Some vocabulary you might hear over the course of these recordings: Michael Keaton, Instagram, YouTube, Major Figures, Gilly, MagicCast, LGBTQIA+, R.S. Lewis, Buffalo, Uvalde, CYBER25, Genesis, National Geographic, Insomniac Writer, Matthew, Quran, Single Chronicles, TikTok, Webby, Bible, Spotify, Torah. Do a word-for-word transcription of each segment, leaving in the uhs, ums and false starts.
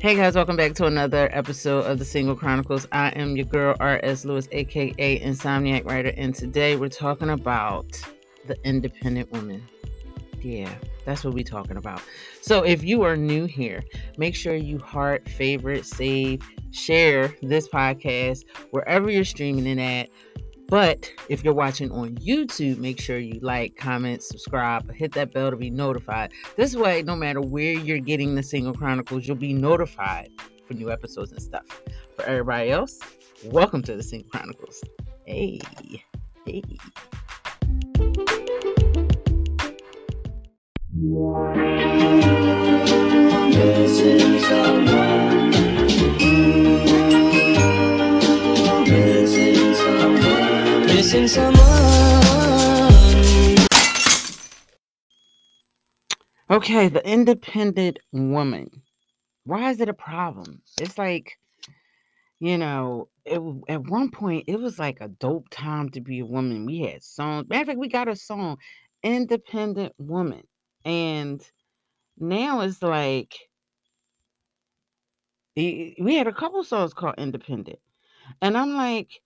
Hey guys, welcome back to another episode of the Single Chronicles. I am your girl R S. Lewis, aka Insomniac Writer, and today we're talking about the independent woman. Yeah, that's what we're talking about. So if you are new here, make sure you heart, favorite, save, share this podcast wherever you're streaming it at. But if you're watching on YouTube, make sure you like, comment, subscribe, hit that bell to be notified. This way, no matter where you're getting the Single Chronicles, you'll be notified for new episodes and stuff. For everybody else, welcome to the Single Chronicles. Hey, hey. This is our life. This is our life. Okay, the independent woman. Why is it a problem? It's like, you know, it, at one point it was like a dope time to be a woman. We had songs. Matter of fact, we got a song, Independent Woman. And now it's like, we had a couple songs called Independent. And I'm like,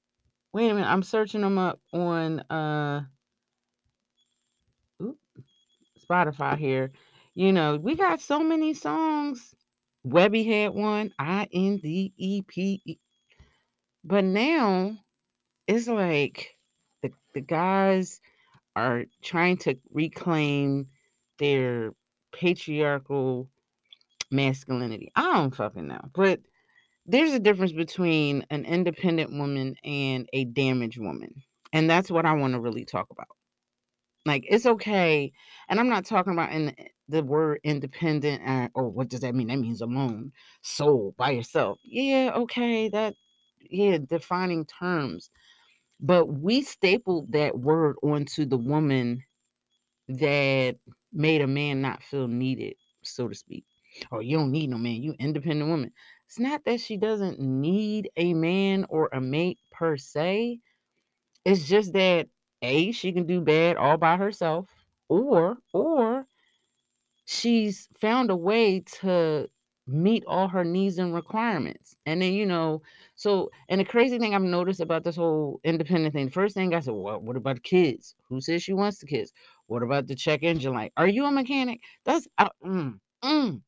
wait a minute, I'm searching them up on uh, oops, Spotify here. You know, we got so many songs. Webby had one, I N D E P E. But now, it's like the, the guys are trying to reclaim their patriarchal masculinity. I don't fucking know, but there's a difference between an independent woman and a damaged woman. And that's what I want to really talk about. Like, it's okay. And I'm not talking about in the word independent. Uh, oh, what does that mean? That means alone, sole, by yourself. Yeah, okay. That, yeah, defining terms. But we stapled that word onto the woman that made a man not feel needed, so to speak. Oh, you don't need no man. You independent woman. It's not that she doesn't need a man or a mate per se. It's just that, A, she can do bad all by herself. Or, or she's found a way to meet all her needs and requirements. And then, you know, so, and the crazy thing I've noticed about this whole independent thing, the first thing I said, well, what about the kids? Who says she wants the kids? What about the check engine light? Are you a mechanic? That's, uh, mm, mm,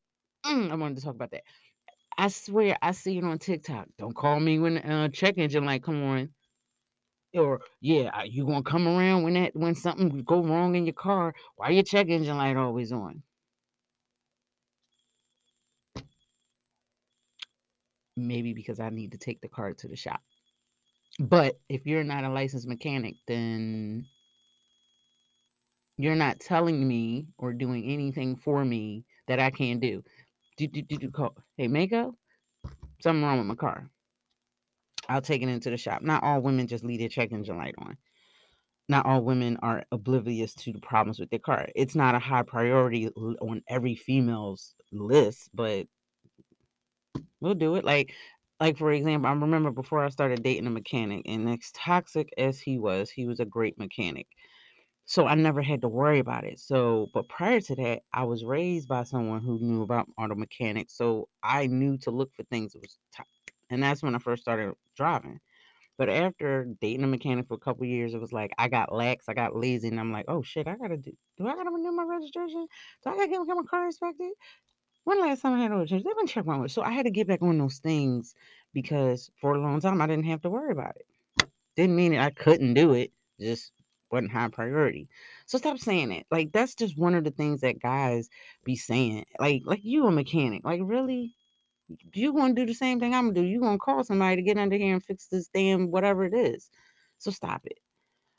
mm, I wanted to talk about that. I swear, I see it on TikTok. Don't call me when the uh, check engine light come on. Or, yeah, you going to come around when that when something go wrong in your car. Why your check engine light always on? Maybe because I need to take the car to the shop. But if you're not a licensed mechanic, then you're not telling me or doing anything for me that I can't do. Do, do, do, do, call. Hey, Mako, something wrong with my car. I'll take it into the shop. Not all women just leave their check engine light on. Not all women are oblivious to the problems with their car. It's not a high priority on every female's list, but we'll do it. Like, like for example, I remember before I started dating a mechanic, and as toxic as he was, he was a great mechanic. So I never had to worry about it. So, but prior to that, I was raised by someone who knew about auto mechanics. So I knew to look for things that was tough. And that's when I first started driving. But after dating a mechanic for a couple of years, it was like, I got lax, I got lazy. And I'm like, oh shit, I gotta do, do I gotta renew my registration? Do I gotta get my car inspected? When last time I had oil change, they didn't check my oil. So I had to get back on those things because for a long time, I didn't have to worry about it. Didn't mean that I couldn't do it. Just wasn't high priority. So stop saying it. Like, that's just one of the things that guys be saying. Like, like you a mechanic. Like, really? You gonna do the same thing I'm gonna do. You gonna call somebody to get under here and fix this damn whatever it is. So stop it.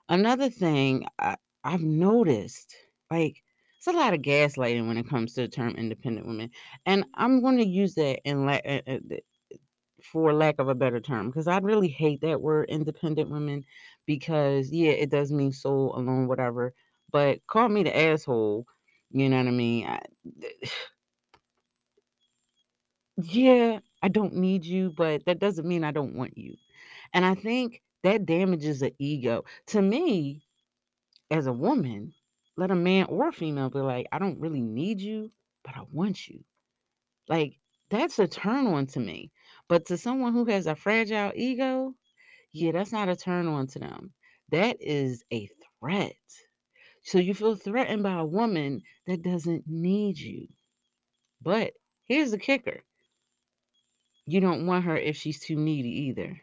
Another thing I, I've noticed, like, it's a lot of gaslighting when it comes to the term independent women. And I'm gonna use that in la- for lack of a better term, because I really hate that word independent women. Because, yeah, it does mean soul, alone, whatever. But call me the asshole. You know what I mean? I, yeah, I don't need you, but that doesn't mean I don't want you. And I think that damages the ego. To me, as a woman, let a man or female be like, I don't really need you, but I want you. Like, That's a turn on to me. But to someone who has a fragile ego, yeah, that's not a turn on to them. That is a threat. So you feel threatened by a woman that doesn't need you. But here's the kicker. You don't want her if she's too needy either.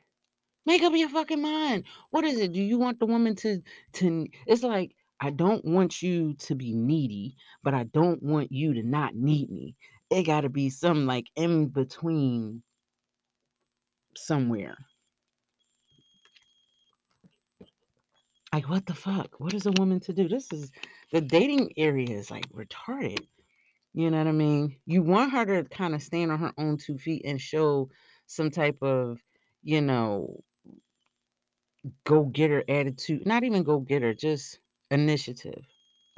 Make up your fucking mind. What is it? Do you want the woman to, to, it's like, I don't want you to be needy, but I don't want you to not need me. It got to be some like in between somewhere. Like, what the fuck? What is a woman to do? This is, the dating area is like retarded. You know what I mean? You want her to kind of stand on her own two feet and show some type of, you know, go-getter attitude. Not even go-getter, just initiative.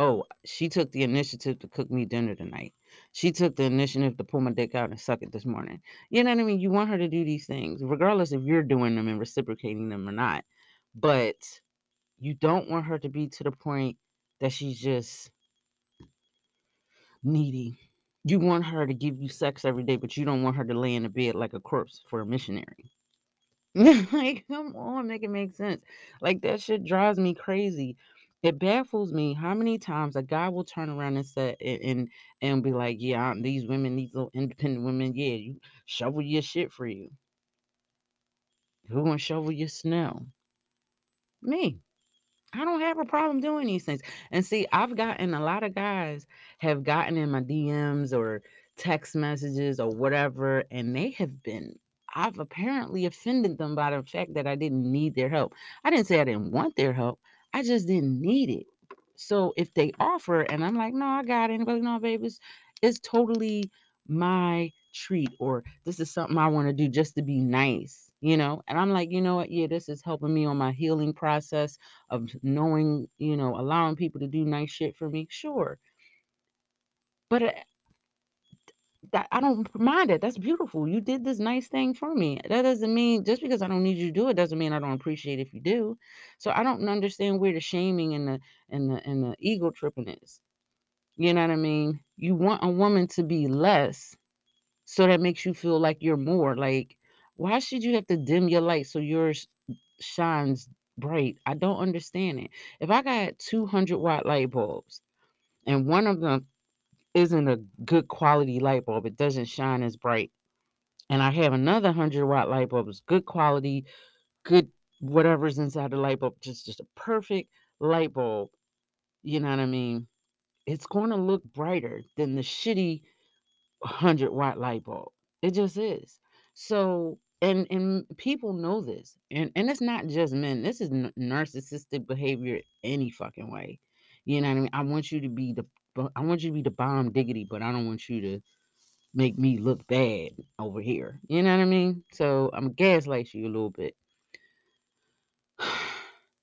Oh, she took the initiative to cook me dinner tonight. She took the initiative to pull my dick out and suck it this morning. You know what I mean? You want her to do these things, regardless if you're doing them and reciprocating them or not. But you don't want her to be to the point that she's just needy. You want her to give you sex every day, but you don't want her to lay in the bed like a corpse for a missionary. Like, come on, make it make sense. Like, that shit drives me crazy. It baffles me how many times a guy will turn around and say, and and, and be like, yeah, I'm, these women, these little independent women, yeah, you shovel your shit for you. Who gonna shovel your snow? Me. I don't have a problem doing these things. And see, I've gotten, a lot of guys have gotten in my D Ms or text messages or whatever, and they have been, I've apparently offended them by the fact that I didn't need their help. I didn't say I didn't want their help. I just didn't need it. So if they offer and I'm like, no, I got it. Anybody know, baby, it's, it's totally my treat, or this is something I want to do just to be nice, you know? And I'm like, you know what? Yeah, this is helping me on my healing process of knowing, you know, allowing people to do nice shit for me. Sure. But I, I don't mind it. That's beautiful. You did this nice thing for me. That doesn't mean, just because I don't need you to do it doesn't mean I don't appreciate if you do. So I don't understand where the shaming and the and the and the ego tripping is. You know what I mean? You want a woman to be less, so that makes you feel like you're more. Like, why should you have to dim your light so yours shines bright? I don't understand it. If I got two hundred watt light bulbs and one of them isn't a good quality light bulb, it doesn't shine as bright, and I have another one hundred watt light bulb, it's good quality, good whatever's inside the light bulb, just just a perfect light bulb, you know what I mean? It's going to look brighter than the shitty one hundred watt light bulb. It just is. So and and people know this, and and it's not just men. This is n- narcissistic behavior any fucking way, you know what I mean? I want you to be the But I want you to be the bomb diggity, but I don't want you to make me look bad over here. You know what I mean? So I'm gaslight you a little bit.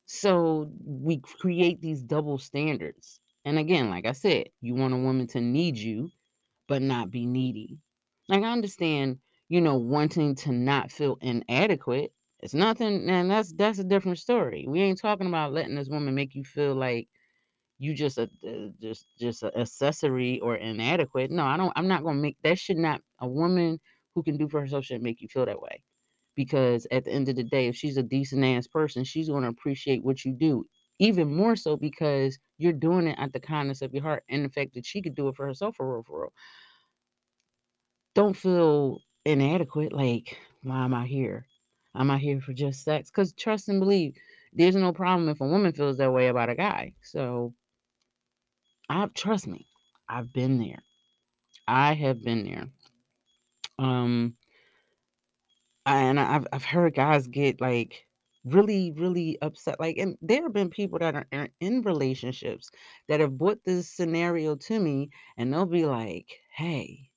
So we create these double standards. And again, like I said, you want a woman to need you, but not be needy. Like, I understand, you know, wanting to not feel inadequate. It's nothing, and that's that's a different story. We ain't talking about letting this woman make you feel like you just a just just an accessory or inadequate. No, I don't. I'm not gonna make that. Should not, a woman who can do for herself shouldn't make you feel that way, because at the end of the day, if she's a decent ass person, she's gonna appreciate what you do even more so, because you're doing it at the kindness of your heart and the fact that she could do it for herself for real, for real. Don't feel inadequate. Like, why am I here? Am I here for just sex? Because trust and believe, there's no problem if a woman feels that way about a guy. So. I, trust me, I've been there. I have been there. Um, I, and I've I've heard guys get like really, really upset. Like, and there have been people that are, are in relationships that have brought this scenario to me, and they'll be like, "Hey,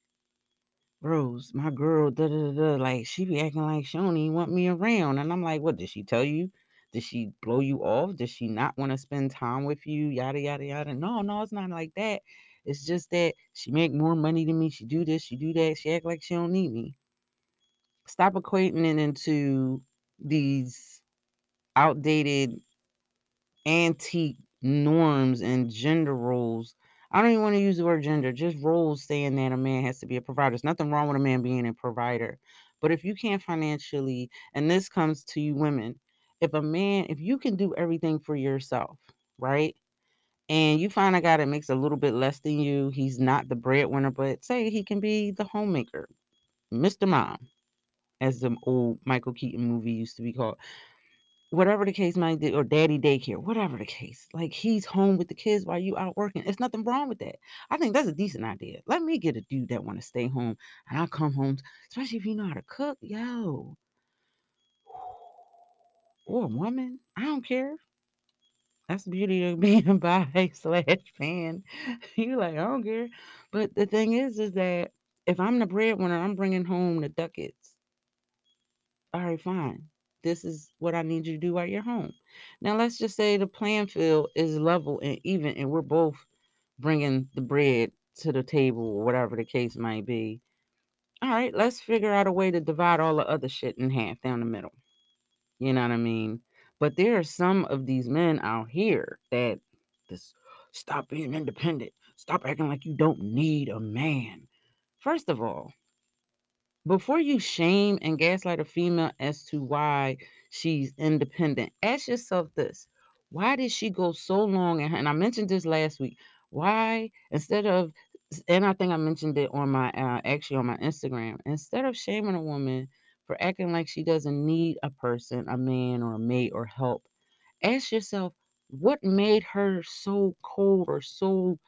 Rose, my girl, da da da, like she be acting like she don't even want me around," and I'm like, "What did she tell you? Did she blow you off? Did she not want to spend time with you? Yada, yada, yada." No, no, it's not like that. It's just that she make more money than me. She do this, she do that. She act like she don't need me. Stop equating it into these outdated, antique norms and gender roles. I don't even want to use the word gender, just roles saying that a man has to be a provider. There's nothing wrong with a man being a provider. But if you can't financially, and this comes to you women, if a man, if you can do everything for yourself, right? And you find a guy that makes a little bit less than you, he's not the breadwinner, but say he can be the homemaker, Mister Mom, as the old Michael Keaton movie used to be called. Whatever the case might be, or daddy daycare, whatever the case. Like, he's home with the kids while you out working. There's nothing wrong with that. I think that's a decent idea. Let me get a dude that want to stay home, and I'll come home, especially if you know how to cook. Yo. Or a woman. I don't care. That's the beauty of being bi slash pan. You like, I don't care. But the thing is, is that if I'm the breadwinner, I'm bringing home the ducats. All right, fine. This is what I need you to do while you're home. Now, let's just say the playing field is level and even, and we're both bringing the bread to the table, or whatever the case might be. All right, let's figure out a way to divide all the other shit in half down the middle. You know what I mean? But there are some of these men out here that just stop being independent. Stop acting like you don't need a man. First of all, before you shame and gaslight a female as to why she's independent, ask yourself this. Why did she go so long? And, and I mentioned this last week. Why, instead of, and I think I mentioned it on my, uh, actually on my Instagram, instead of shaming a woman for acting like she doesn't need a person, a man or a mate or help, ask yourself, what made her so cold or so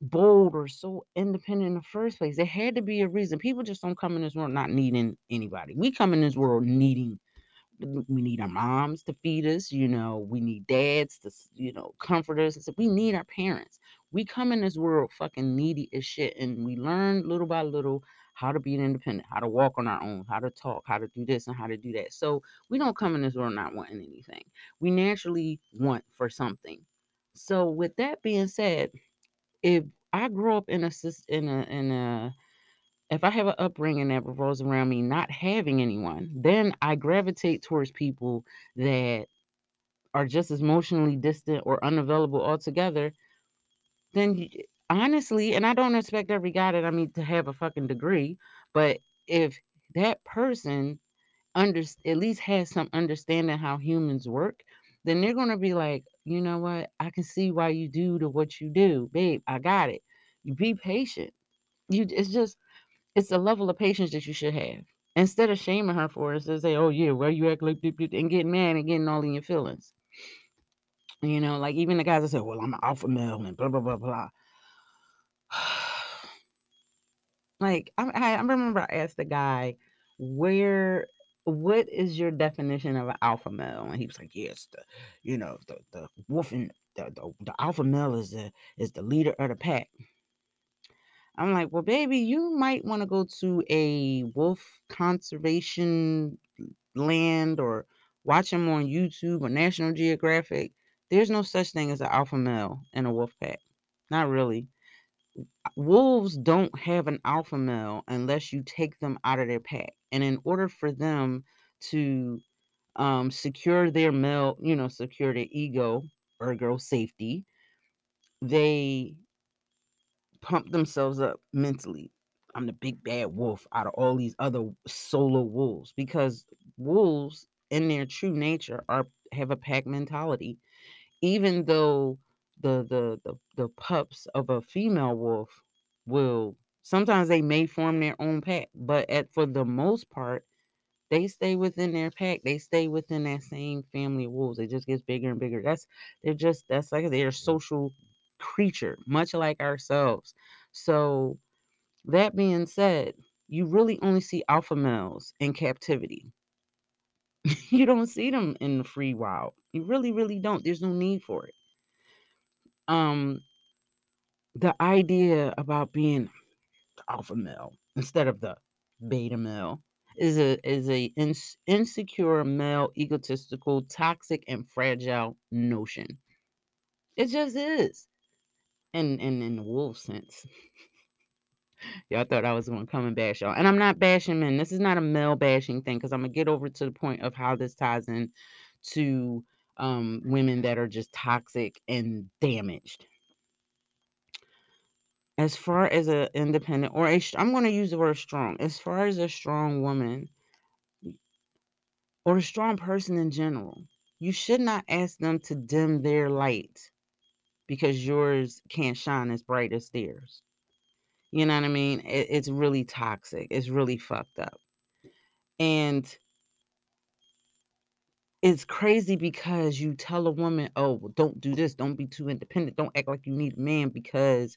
bold or so independent in the first place? There had to be a reason. People just don't come in this world not needing anybody. We come in this world needing, we need our moms to feed us, you know, we need dads to, you know, comfort us. And so we need our parents. We come in this world fucking needy as shit, and we learn little by little how to be independent, how to walk on our own, how to talk, how to do this and how to do that. So we don't come in this world not wanting anything. We naturally want for something. So with that being said, if I grow up in a, in a, in a, if I have an upbringing that revolves around me not having anyone, then I gravitate towards people that are just as emotionally distant or unavailable altogether. Then honestly, and I don't expect every guy that I meet to have a fucking degree, but if that person under, at least has some understanding how humans work, then they're going to be like, you know what? I can see why you do to what you do, babe. I got it. You be patient. You, it's just, it's a level of patience that you should have. Instead of shaming her for it, they say, oh yeah, well, you act like, and getting mad and getting all in your feelings. You know, like even the guys that say, well, I'm an alpha male and blah, blah, blah, blah. Like, I, I remember I asked the guy, where, what is your definition of an alpha male? And he was like, yes, the, you know, the, the wolf and the, the, the alpha male is the, is the leader of the pack. I'm like, well, baby, you might want to go to a wolf conservation land or watch him on YouTube or National Geographic. There's no such thing as an alpha male in a wolf pack. Not really. Wolves don't have an alpha male unless you take them out of their pack. And in order for them to um, secure their male, you know, secure their ego, ergo safety, they pump themselves up mentally. I'm the big bad wolf out of all these other solo wolves, because wolves in their true nature are have a pack mentality. Even though the the the, the pups of a female wolf will. Sometimes they may form their own pack, but at, for the most part, they stay within their pack. They stay within that same family of wolves. It just gets bigger and bigger. That's, they're just, that's like, they're a social creature, much like ourselves. So that being said, you really only see alpha males in captivity. You don't see them in the free wild. You really, really don't. There's no need for it. Um, the idea about being alpha male instead of the beta male is a is a ins- insecure male, egotistical, toxic and fragile notion. It just is. And and in the wolf sense. Y'all thought I was going to come and bash y'all, and I'm not bashing men. This is not a male bashing thing, because I'm gonna get over to the point of how this ties in to um women that are just toxic and damaged. as far as an independent, or a, I'm going to use the word strong, as far as a strong woman or a strong person in general, you should not ask them to dim their light because yours can't shine as bright as theirs. You know what I mean? It, it's really toxic. It's really fucked up. And it's crazy because you tell a woman, oh, well, don't do this. Don't be too independent. Don't act like you need a man because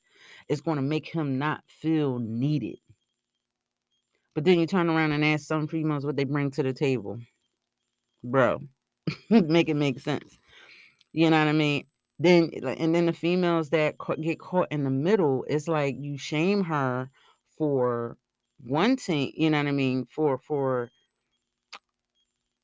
it's going to make him not feel needed. But then you turn around and ask some females what they bring to the table. Bro, make it make sense. You know what I mean? Then, and then the females that get caught in the middle, it's like you shame her for wanting, you know what I mean, for, for,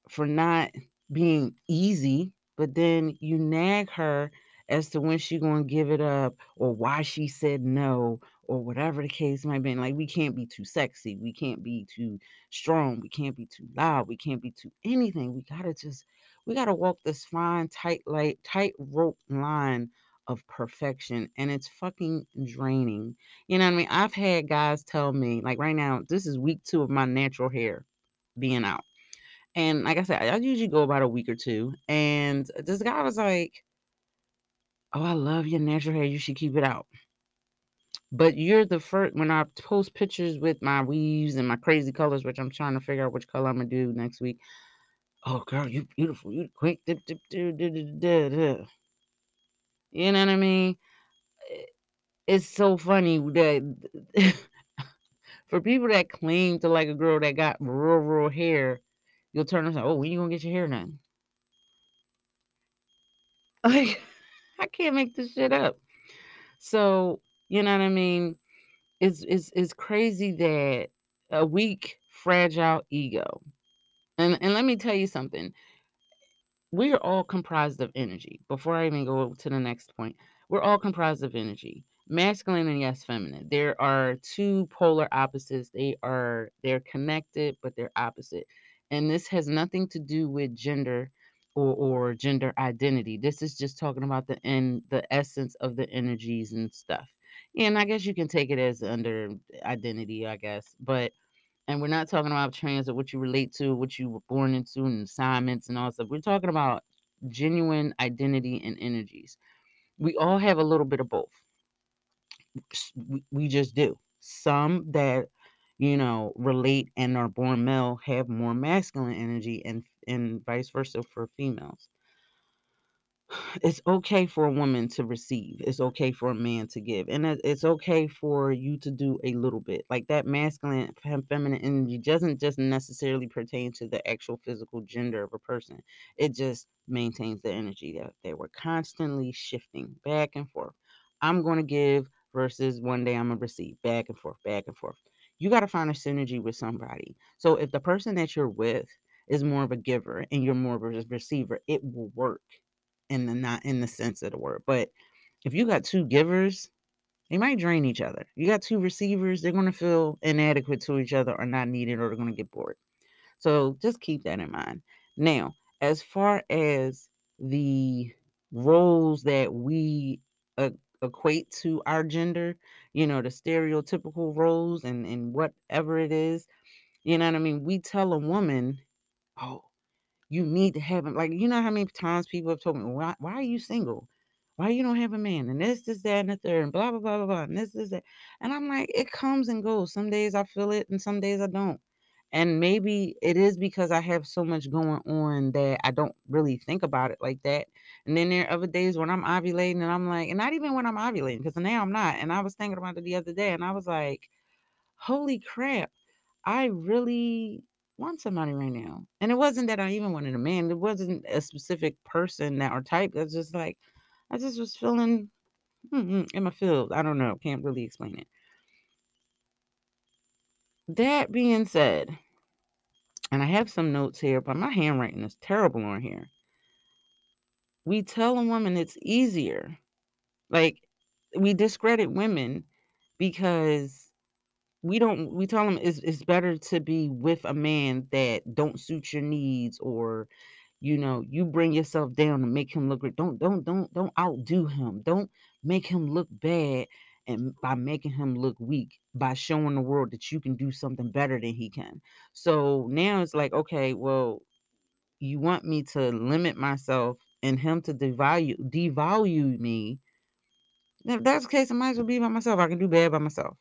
for not being easy, but then you nag her as to when she's going to give it up or why she said no or whatever the case might be. Like, we can't be too sexy. We can't be too strong. We can't be too loud. We can't be too anything. We got to just... We got to walk this fine, tight, light, tight rope line of perfection. And it's fucking draining. You know what I mean? I've had guys tell me, like right now, this is week two of my natural hair being out. And like I said, I usually go about a week or two. And this guy was like, oh, I love your natural hair. You should keep it out. But you're the first, when I post pictures with my weaves and my crazy colors, which I'm trying to figure out which color I'm going to do next week. Oh, girl, you beautiful. You quick. You know what I mean? It's so funny that for people that claim to like a girl that got real, real hair, you'll turn and say, oh, when you going to get your hair done? Like, I can't make this shit up. So, you know what I mean? It's, it's, it's crazy that a weak, fragile ego. And and let me tell you something. We are all comprised of energy. Before I even go to the next point, we're all comprised of energy. Masculine and yes, feminine. There are two polar opposites. They are they're connected, but they're opposite. And this has nothing to do with gender or, or gender identity. This is just talking about the in the essence of the energies and stuff. And I guess you can take it as under identity, I guess, but and we're not talking about trans or what you relate to, what you were born into, and assignments and all that stuff. We're talking about genuine identity and energies. We all have a little bit of both. We just do. Some that, you know, relate and are born male have more masculine energy and, and vice versa for females. It's okay for a woman to receive. It's okay for a man to give. And it's okay for you to do a little bit. Like that masculine and feminine energy doesn't just necessarily pertain to the actual physical gender of a person. It just maintains the energy that they were constantly shifting back and forth. I'm going to give versus one day I'm going to receive. Back and forth, back and forth. You got to find a synergy with somebody. So if the person that you're with is more of a giver and you're more of a receiver, it will work. In the not in the sense of the word, but if you got two givers, they might drain each other. You got two receivers, they're going to feel inadequate to each other or not needed or they're going to get bored. So just keep that in mind. Now, as far as the roles that we uh, equate to our gender, you know, the stereotypical roles and, and whatever it is, you know what I mean? We tell a woman, oh, you need to have him. Like, you know how many times people have told me, why, why are you single? Why you don't have a man? And this, this, that, and the third, and blah, blah, blah, blah, blah, and this, this, that. And I'm like, it comes and goes. Some days I feel it and some days I don't. And maybe it is because I have so much going on that I don't really think about it like that. And then there are other days when I'm ovulating and I'm like, and not even when I'm ovulating, because now I'm not. And I was thinking about it the other day and I was like, holy crap, I really... want somebody right now. And it wasn't that I even wanted a man. It wasn't a specific person that or type. That's just like, I just was feeling mm-hmm, in my field. I don't know. Can't really explain it. That being said, and I have some notes here, but my handwriting is terrible on here. We tell a woman it's easier. Like, we discredit women because We don't, we tell them it's, it's better to be with a man that don't suit your needs or, you know, you bring yourself down and make him look great. Don't, don't, don't, don't outdo him. Don't make him look bad and by making him look weak, by showing the world that you can do something better than he can. So now it's like, okay, well, you want me to limit myself and him to devalue devalue me. If that's the case, I might as well be by myself. I can do bad by myself.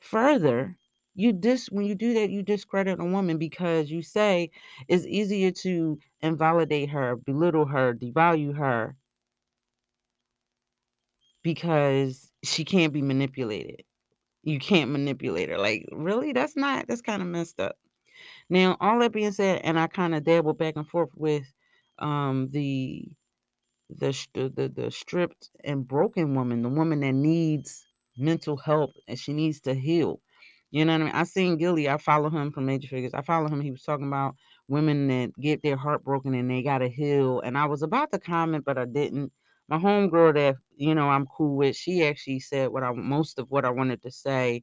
Further, you dis when you do that, you discredit a woman, because you say it's easier to invalidate her, belittle her, devalue her, because she can't be manipulated. You can't manipulate her. Like, really? That's not, that's kind of messed up. Now, all that being said, and I kind of dabble back and forth with um, the, the, the, the stripped and broken woman, the woman that needs mental help and she needs to heal. You know what I mean? I seen Gilly. I follow him from Major Figures. I follow him. He was talking about women that get their heart broken and they got to heal. And I was about to comment, but I didn't. My homegirl that, you know, I'm cool with, she actually said what I most of what I wanted to say.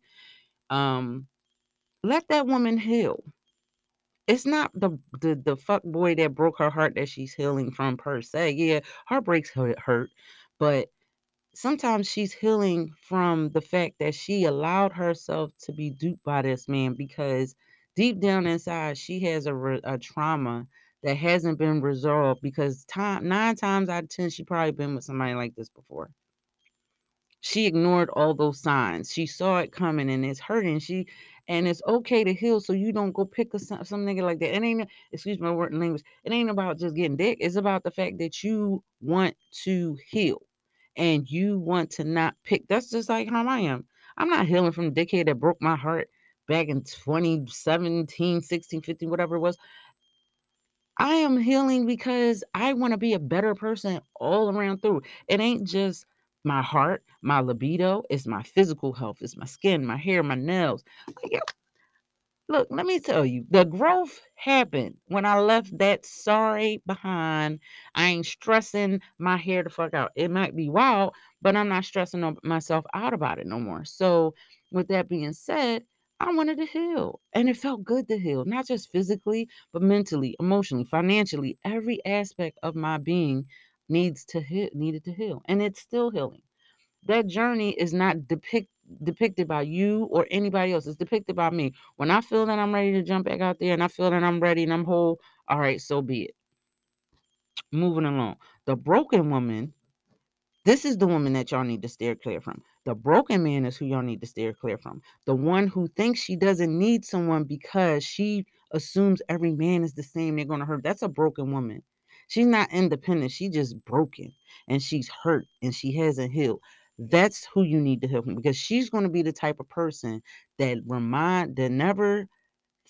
Um, let that woman heal. It's not the, the, the fuck boy that broke her heart that she's healing from per se. Yeah, heartbreaks hurt, but sometimes she's healing from the fact that she allowed herself to be duped by this man, because deep down inside, she has a, re- a trauma that hasn't been resolved, because time, nine times out of ten, she probably been with somebody like this before. She ignored all those signs. She saw it coming and it's hurting. She, and it's okay to heal, so you don't go pick a, some, some nigga like that. It ain't, excuse my word and language, it ain't about just getting dick. It's about the fact that you want to heal and you want to not pick. That's just like how I am. I'm not healing from the dickhead that broke my heart back in twenty seventeen, sixteen, fifteen, whatever it was. I am healing because I want to be a better person all around through. It ain't just my heart, my libido. It's my physical health. It's my skin, my hair, my nails. Like, look, let me tell you, the growth happened when I left that sorry behind. I ain't stressing my hair the fuck out. It might be wild, but I'm not stressing myself out about it no more. So with that being said, I wanted to heal, and it felt good to heal, not just physically, but mentally, emotionally, financially. Every aspect of my being needs to heal, needed to heal, and it's still healing. That journey is not depict, depicted by you or anybody else. It's depicted by me. When I feel that I'm ready to jump back out there, and I feel that I'm ready and I'm whole, all right, so be it. Moving along. The broken woman, this is the woman that y'all need to steer clear from. The broken man is who y'all need to steer clear from. The one who thinks she doesn't need someone because she assumes every man is the same, they're going to hurt. That's a broken woman. She's not independent. She's just broken, and she's hurt, and she hasn't healed. That's who you need to help him, because she's going to be the type of person that remind that never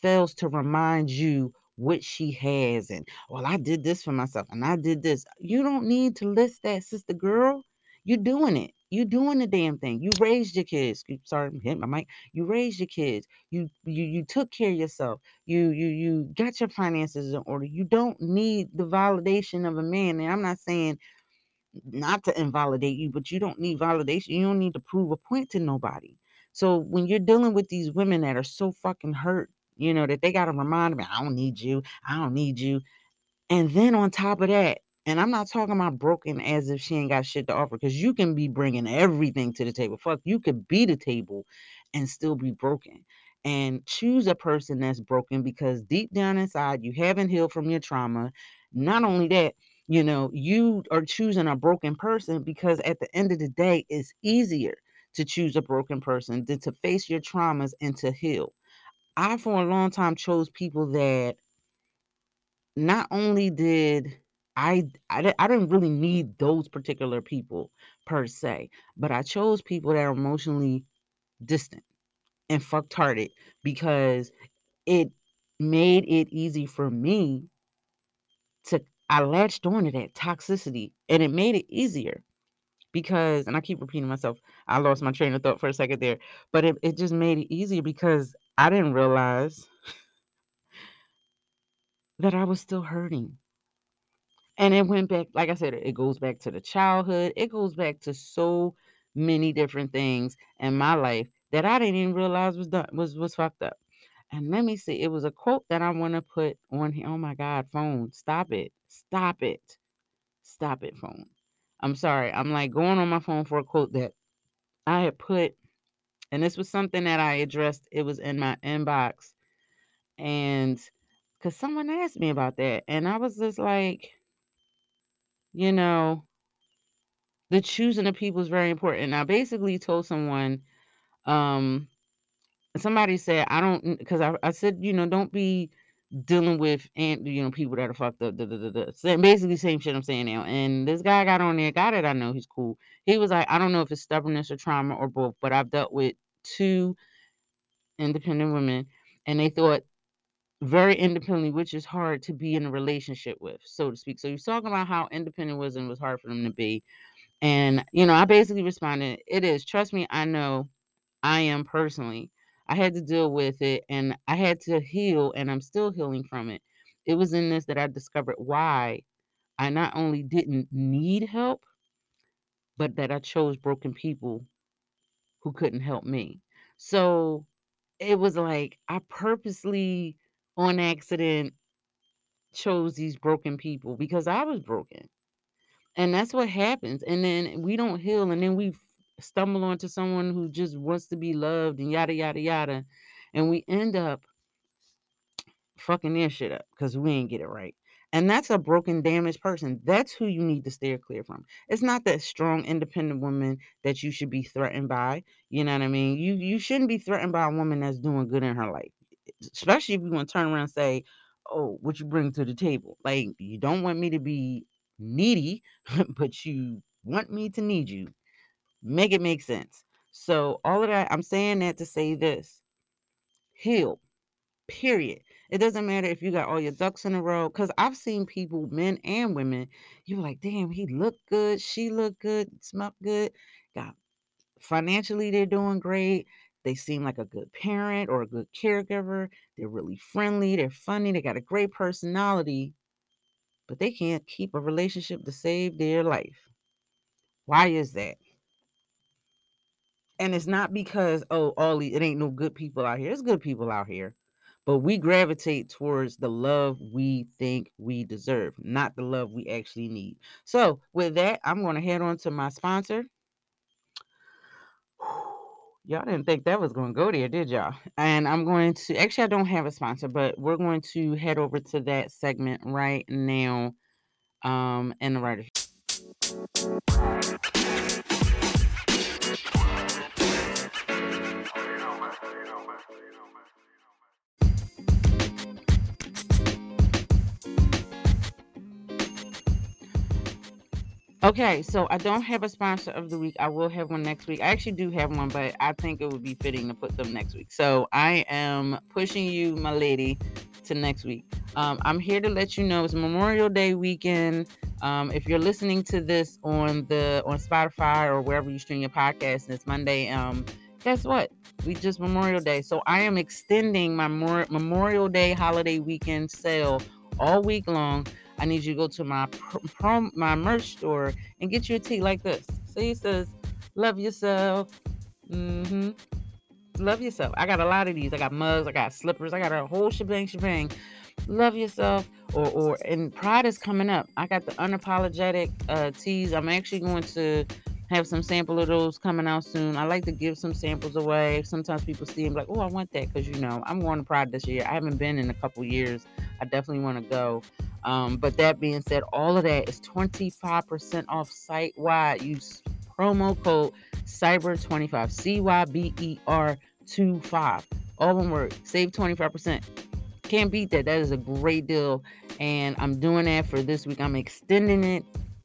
fails to remind you what she has. And, well, I did this for myself, and I did this. You don't need to list that, sister girl. You're doing it. You're doing the damn thing. You raised your kids. Sorry, I'm hitting my mic. You raised your kids. You you you took care of yourself. You you you got your finances in order. You don't need the validation of a man. And I'm not saying not to invalidate you, but you don't need validation. You don't need to prove a point to nobody. So when you're dealing with these women that are so fucking hurt, you know, that they got to remind them, I don't need you. I don't need you. And then on top of that, and I'm not talking about broken as if she ain't got shit to offer, because you can be bringing everything to the table. Fuck, you could be the table and still be broken. And choose a person that's broken, because deep down inside, you haven't healed from your trauma. Not only that, you know, you are choosing a broken person, because at the end of the day, it's easier to choose a broken person than to face your traumas and to heal. I, for a long time, chose people that not only did... I, I, I didn't really need those particular people per se, but I chose people that are emotionally distant and fucked-hearted, because it made it easy for me to, I latched on to that toxicity, and it made it easier because, and I keep repeating myself, I lost my train of thought for a second there, but it, it just made it easier because I didn't realize that I was still hurting. And it went back, like I said, it goes back to the childhood. It goes back to so many different things in my life that I didn't even realize was done, was, was fucked up. And let me see. It was a quote that I want to put on here. Oh, my God, phone. Stop it. Stop it. Stop it, phone. I'm sorry. I'm like going on my phone for a quote that I had put, and this was something that I addressed, it was in my inbox, and because someone asked me about that, and I was just like, you know, the choosing of people is very important. And I basically told someone, um, somebody said, I don't, because I, I said, you know, don't be dealing with, and you know, people that are fucked up, da, da, da, da. Same, basically same shit I'm saying now. And this guy got on there, guy that I know, he's cool. He was like, I don't know if it's stubbornness or trauma or both, but I've dealt with two independent women, and they thought very independently, which is hard to be in a relationship with, so to speak. So he was talking about how independent was and was hard for them to be. And, you know, I basically responded, it is. Trust me, I know I am personally. I had to deal with it, and I had to heal, and I'm still healing from it. It was in this that I discovered why I not only didn't need help, but that I chose broken people who couldn't help me. So it was like I purposely, on accident, chose these broken people because I was broken. And that's what happens. And then we don't heal, and then we stumble onto someone who just wants to be loved and yada, yada, yada. And we end up fucking their shit up because we ain't get it right. And that's a broken, damaged person. That's who you need to steer clear from. It's not that strong, independent woman that you should be threatened by. You know what I mean? You, you shouldn't be threatened by a woman that's doing good in her life. Especially if you want to turn around and say, oh, what you bring to the table? Like, you don't want me to be needy, but you want me to need you. Make it make sense. So all of that, I'm saying that to say this. Heal. Period. It doesn't matter if you got all your ducks in a row. Because I've seen people, men and women, you're like, damn, he looked good, she looked good, smelled good. Got financially, they're doing great. They seem like a good parent or a good caregiver. They're really friendly. They're funny. They got a great personality. But they can't keep a relationship to save their life. Why is that? And it's not because, oh, all it ain't no good people out here. There's good people out here. But we gravitate towards the love we think we deserve, not the love we actually need. So with that, I'm going to head on to my sponsor. Y'all didn't think that was going to go there, did y'all? And I'm going to, actually, I don't have a sponsor, but we're going to head over to that segment right now. Um, and the writer. Okay, so I don't have a sponsor of the week. I will have one next week. I actually do have one, but I think it would be fitting to put them next week. So I am pushing you, my lady, to next week. Um, I'm here to let you know it's Memorial Day weekend. Um, if you're listening to this on the on Spotify or wherever you stream your podcast, and it's Monday, um, guess what? We just Memorial Day. So I am extending my Mor- Memorial Day holiday weekend sale all week long. I need you to go to my prom, my merch store and get you a tee like this. See, it says, love yourself. Mm-hmm. Love yourself. I got a lot of these. I got mugs. I got slippers. I got a whole shebang, shebang. Love yourself. Or, or and Pride is coming up. I got the unapologetic uh, tees. I'm actually going to have some sample of those coming out soon. I like to give some samples away. Sometimes people see them like, oh, I want that. Because, you know, I'm going to Pride this year. I haven't been in a couple years. I definitely want to go. Um, but that being said, all of that is twenty-five percent off site-wide. Use promo code cyber twenty-five, C Y B E R twenty-five, all one word. Save twenty-five percent. Can't beat that. That is a great deal. And I'm doing that for this week. I'm extending it.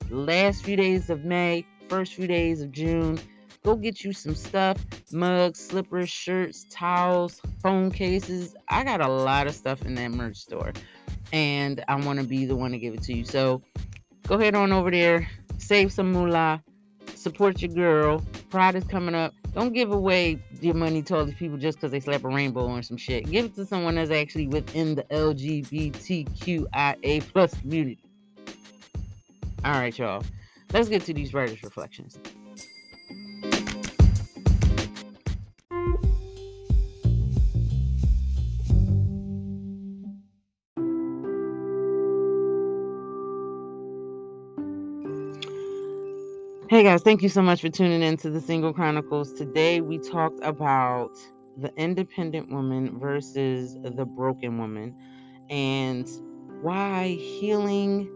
Last few days of May, first few days of June. Go get you some stuff, mugs, slippers, shirts, towels, phone cases. I got a lot of stuff in that merch store. And I want to be the one to give it to you. So go head on over there. Save some moolah. Support your girl. Pride is coming up. Don't give away your money to all these people just because they slap a rainbow on some shit. Give it to someone that's actually within the L G B T Q I A plus community. All right, y'all. Let's get to these writers' reflections. Hey guys, thank you so much for tuning in to the Single Chronicles. Today we talked about the independent woman versus the broken woman and why healing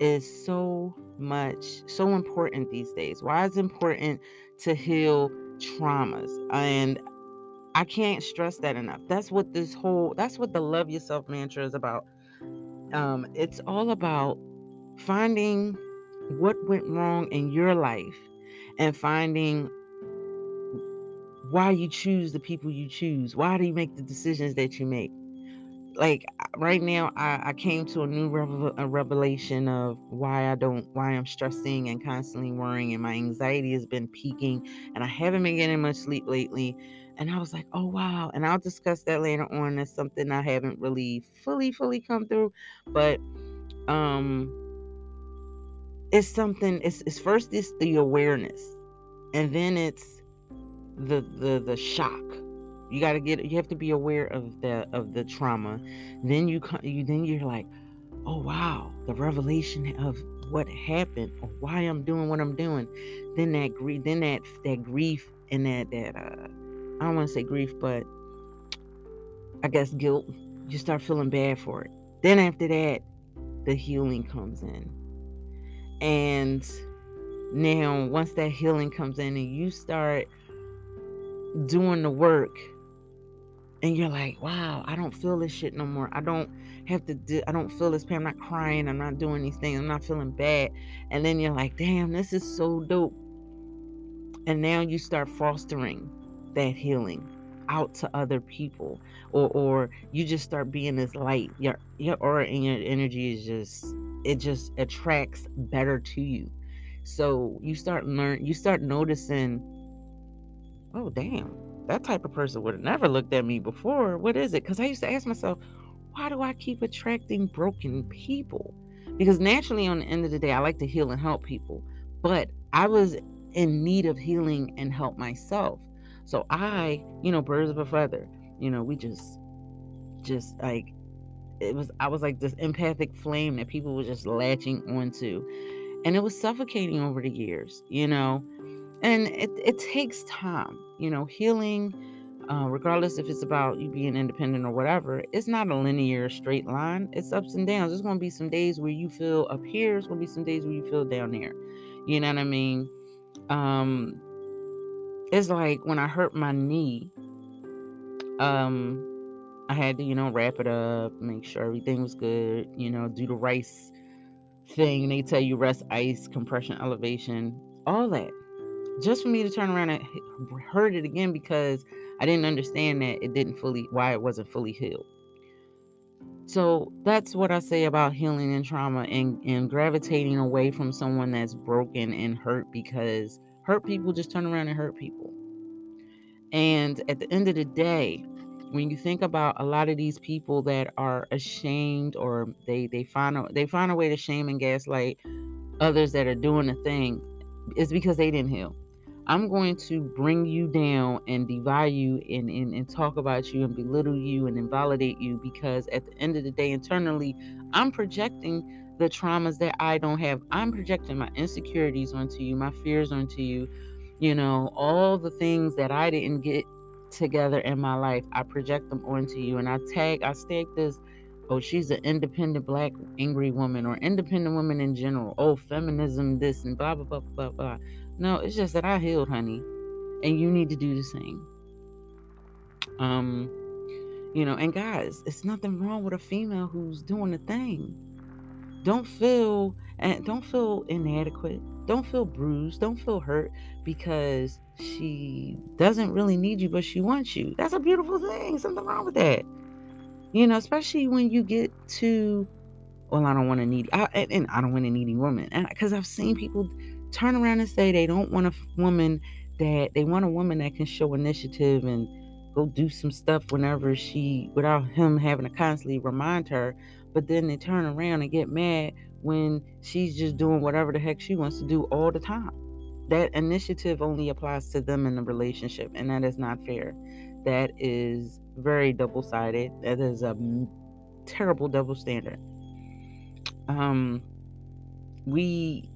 is so much, so important these days. Why it's important to heal traumas. And I can't stress that enough. That's what this whole, that's what the love yourself mantra is about. Um, it's all about finding what went wrong in your life and finding why you choose the people you choose. Why do you make the decisions that you make? Like right now, I, I came to a new revel- a revelation of why I don't, why I'm stressing and constantly worrying, and my anxiety has been peaking, and I haven't been getting much sleep lately. And I was like, oh wow! And I'll discuss that later on. That's something I haven't really fully, fully come through, but um, it's something. It's, it's first it's the awareness, and then it's the the the shock. You gotta get. You have to be aware of the of the trauma. Then you, you then you're like, oh wow, the revelation of what happened, or why I'm doing what I'm doing. Then that grief. Then that that grief and that that uh, I don't want to say grief, but I guess guilt. You start feeling bad for it. Then after that, the healing comes in, and now once that healing comes in, and you start doing the work. And you're like, wow, I don't feel this shit no more. I don't have to do, I don't feel this pain. I'm not crying. I'm not doing these things. I'm not feeling bad. And then you're like, damn, this is so dope. And now you start fostering that healing out to other people. Or or you just start being this light. Your, your aura and your energy is just, it just attracts better to you. So you start learn, you start noticing, oh, damn. That type of person would have never looked at me before. What is it? Because I used to ask myself, why do I keep attracting broken people? Because naturally, on the end of the day, I like to heal and help people. But I was in need of healing and help myself. So I, you know, birds of a feather, you know, we just, just like, it was, I was like this empathic flame that people were just latching onto. And it was suffocating over the years, you know. And it, it takes time, you know, healing, uh, regardless if it's about you being independent or whatever, it's not a linear straight line. It's ups and downs. There's going to be some days where you feel up here. There's going to be some days where you feel down there. You know what I mean? Um, it's like when I hurt my knee, um, I had to, you know, wrap it up, make sure everything was good, you know, do the rice thing. They tell you rest, ice, compression, elevation, all that. Just for me to turn around and hurt it again because I didn't understand that it didn't fully, why it wasn't fully healed. So that's what I say about healing and trauma and, and gravitating away from someone that's broken and hurt, because hurt people just turn around and hurt people. And at the end of the day, when you think about a lot of these people that are ashamed, or they, they find a, they find a way to shame and gaslight others that are doing the thing, it's because they didn't heal. I'm going to bring you down and devalue you and, and, and talk about you and belittle you and invalidate you, because at the end of the day, internally, I'm projecting the traumas that I don't have. I'm projecting my insecurities onto you, my fears onto you, you know, all the things that I didn't get together in my life. I project them onto you, and I tag, I stake this, oh, she's an independent black angry woman, or independent women in general. Oh, feminism, this and blah, blah, blah, blah, blah. No, it's just that I healed, honey. And you need to do the same. Um, you know, and guys, it's nothing wrong with a female who's doing the thing. Don't feel, don't feel inadequate. Don't feel bruised. Don't feel hurt because she doesn't really need you, but she wants you. That's a beautiful thing. Something wrong with that. You know, especially when you get to, well, I don't want to needy, I, and I don't want a needy woman. And because I've seen people turn around and say they don't want a woman that, they want a woman that can show initiative and go do some stuff whenever she, without him having to constantly remind her. But then they turn around and get mad when she's just doing whatever the heck she wants to do all the time. That initiative only applies to them in the relationship, and that is not fair. That is very double-sided. That is a terrible double standard. Um, we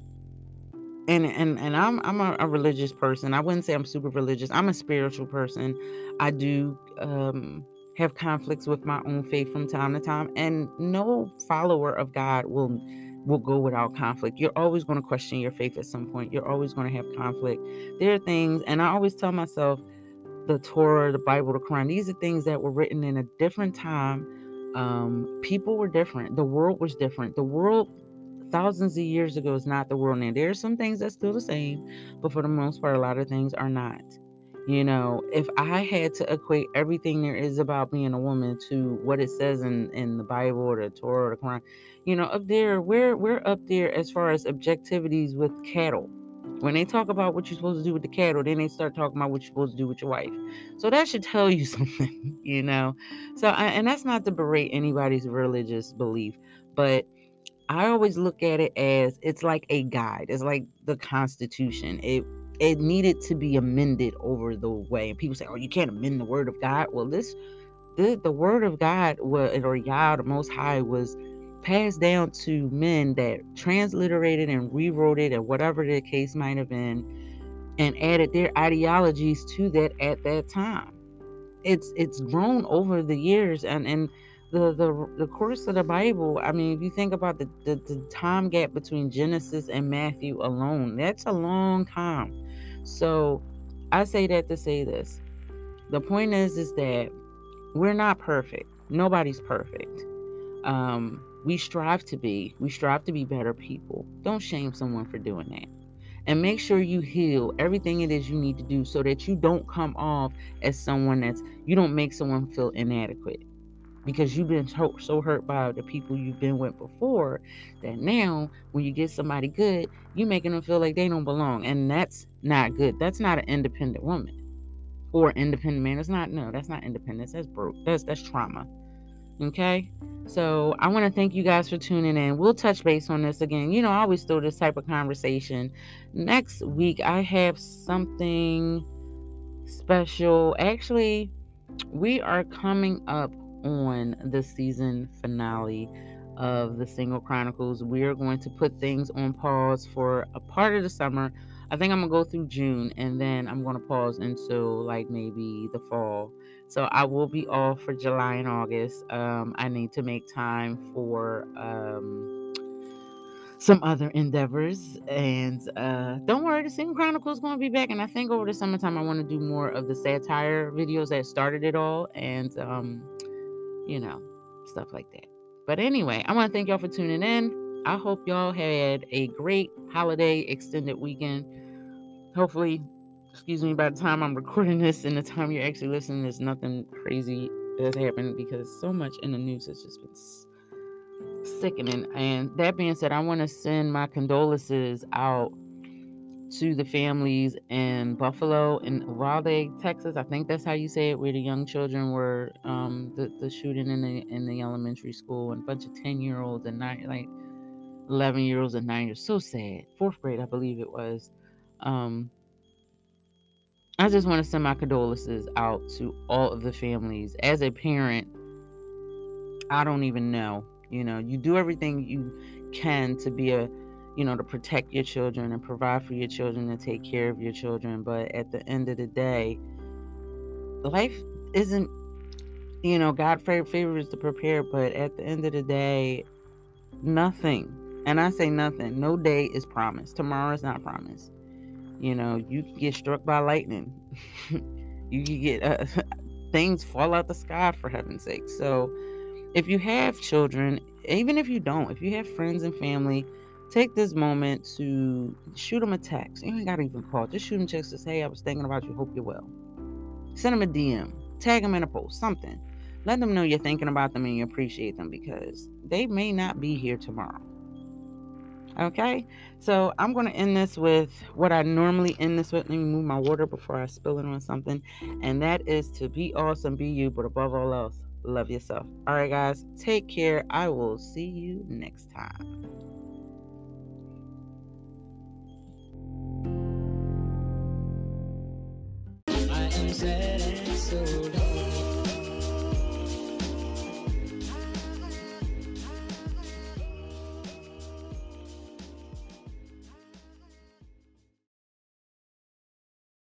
and and and I'm I'm a, a religious person. I wouldn't say I'm super religious. I'm a spiritual person. I do um, have conflicts with my own faith from time to time, and no follower of God will will go without conflict. You're always going to question your faith at some point. You're always going to have conflict. There are things, and I always tell myself, the Torah, the Bible, the Quran, these are things that were written in a different time. Um, people were different. The world was different. The world thousands of years ago is not the world now. There are some things that's still the same, but for the most part, a lot of things are not. You know, if I had to equate everything there is about being a woman to what it says in, in the Bible or the Torah or the Quran, you know, up there, we're, we're up there as far as objectivities with cattle. When they talk about what you're supposed to do with the cattle, then they start talking about what you're supposed to do with your wife. So that should tell you something, you know. So, I, and that's not to berate anybody's religious belief, but I always look at it as it's like a guide. It's like the Constitution. It it needed to be amended over the way. And people say, "Oh, you can't amend the Word of God." Well, this the, the Word of God was, or Yah, the Most High, was passed down to men that transliterated and rewrote it, or whatever the case might have been, and added their ideologies to that at that time. It's it's grown over the years, and and the the, the course of the Bible. I mean, if you think about the, the the time gap between Genesis and Matthew alone, that's a long time. So I say that to say this: the point is, is that we're not perfect. Nobody's perfect. Um, We strive to be. We strive to be better people. Don't shame someone for doing that. And make sure you heal everything it is you need to do so that you don't come off as someone that's, you don't make someone feel inadequate. Because you've been so, so hurt by the people you've been with before that now when you get somebody good, you're making them feel like they don't belong. And that's not good. That's not an independent woman or independent man. It's not, no, that's not independence. That's broke. That's, that's trauma. Okay, so I want to thank you guys for tuning in. We'll touch base on this again. You know, I always do this type of conversation. Next week, I have something special. Actually, we are coming up on the season finale of the Single Chronicles. We are going to put things on pause for a part of the summer. I think I'm going to go through June, and then I'm going to pause until, like, maybe the fall. So I will be off for July and August. Um, I need to make time for um, some other endeavors. And uh, don't worry, the Single Chronicles is going to be back. And I think over the summertime, I want to do more of the satire videos that started it all. And, um, you know, stuff like that. But anyway, I want to thank y'all for tuning in. I hope y'all had a great holiday extended weekend. Hopefully, excuse me, by the time I'm recording this and the time you're actually listening, there's nothing crazy that's happened because so much in the news has just been sickening. And that being said, I want to send my condolences out to the families in Buffalo and Uvalde, Texas. I think that's how you say it, where the young children were um, the, the shooting in the in the elementary school, and a bunch of ten-year-olds and nine, like eleven-year-olds and nine-year-olds. So sad. Fourth grade, I believe it was. Um, I just want to send my condolences out to all of the families. As a parent, I don't even know. You know, you do everything you can to be a, you know, to protect your children and provide for your children and take care of your children. But at the end of the day, life isn't, you know, God favors the prepared, but at the end of the day, nothing. And I say nothing. No day is promised. Tomorrow is not promised. You know, you can get struck by lightning. You can get uh, things fall out the sky, for heaven's sake. So if you have children, even if you don't, if you have friends and family, take this moment to shoot them a text. You ain't got to even call. Just shoot them a text to say, "Hey, I was thinking about you. Hope you're well." Send them a D M. Tag them in a post. Something. Let them know you're thinking about them and you appreciate them because they may not be here tomorrow. Okay, so I'm going to end this with what I normally end this with. Let me move my water before I spill it on something. And that is to be awesome, be you, but above all else, love yourself. All right, guys, take care. I will see you next time. I am sad and so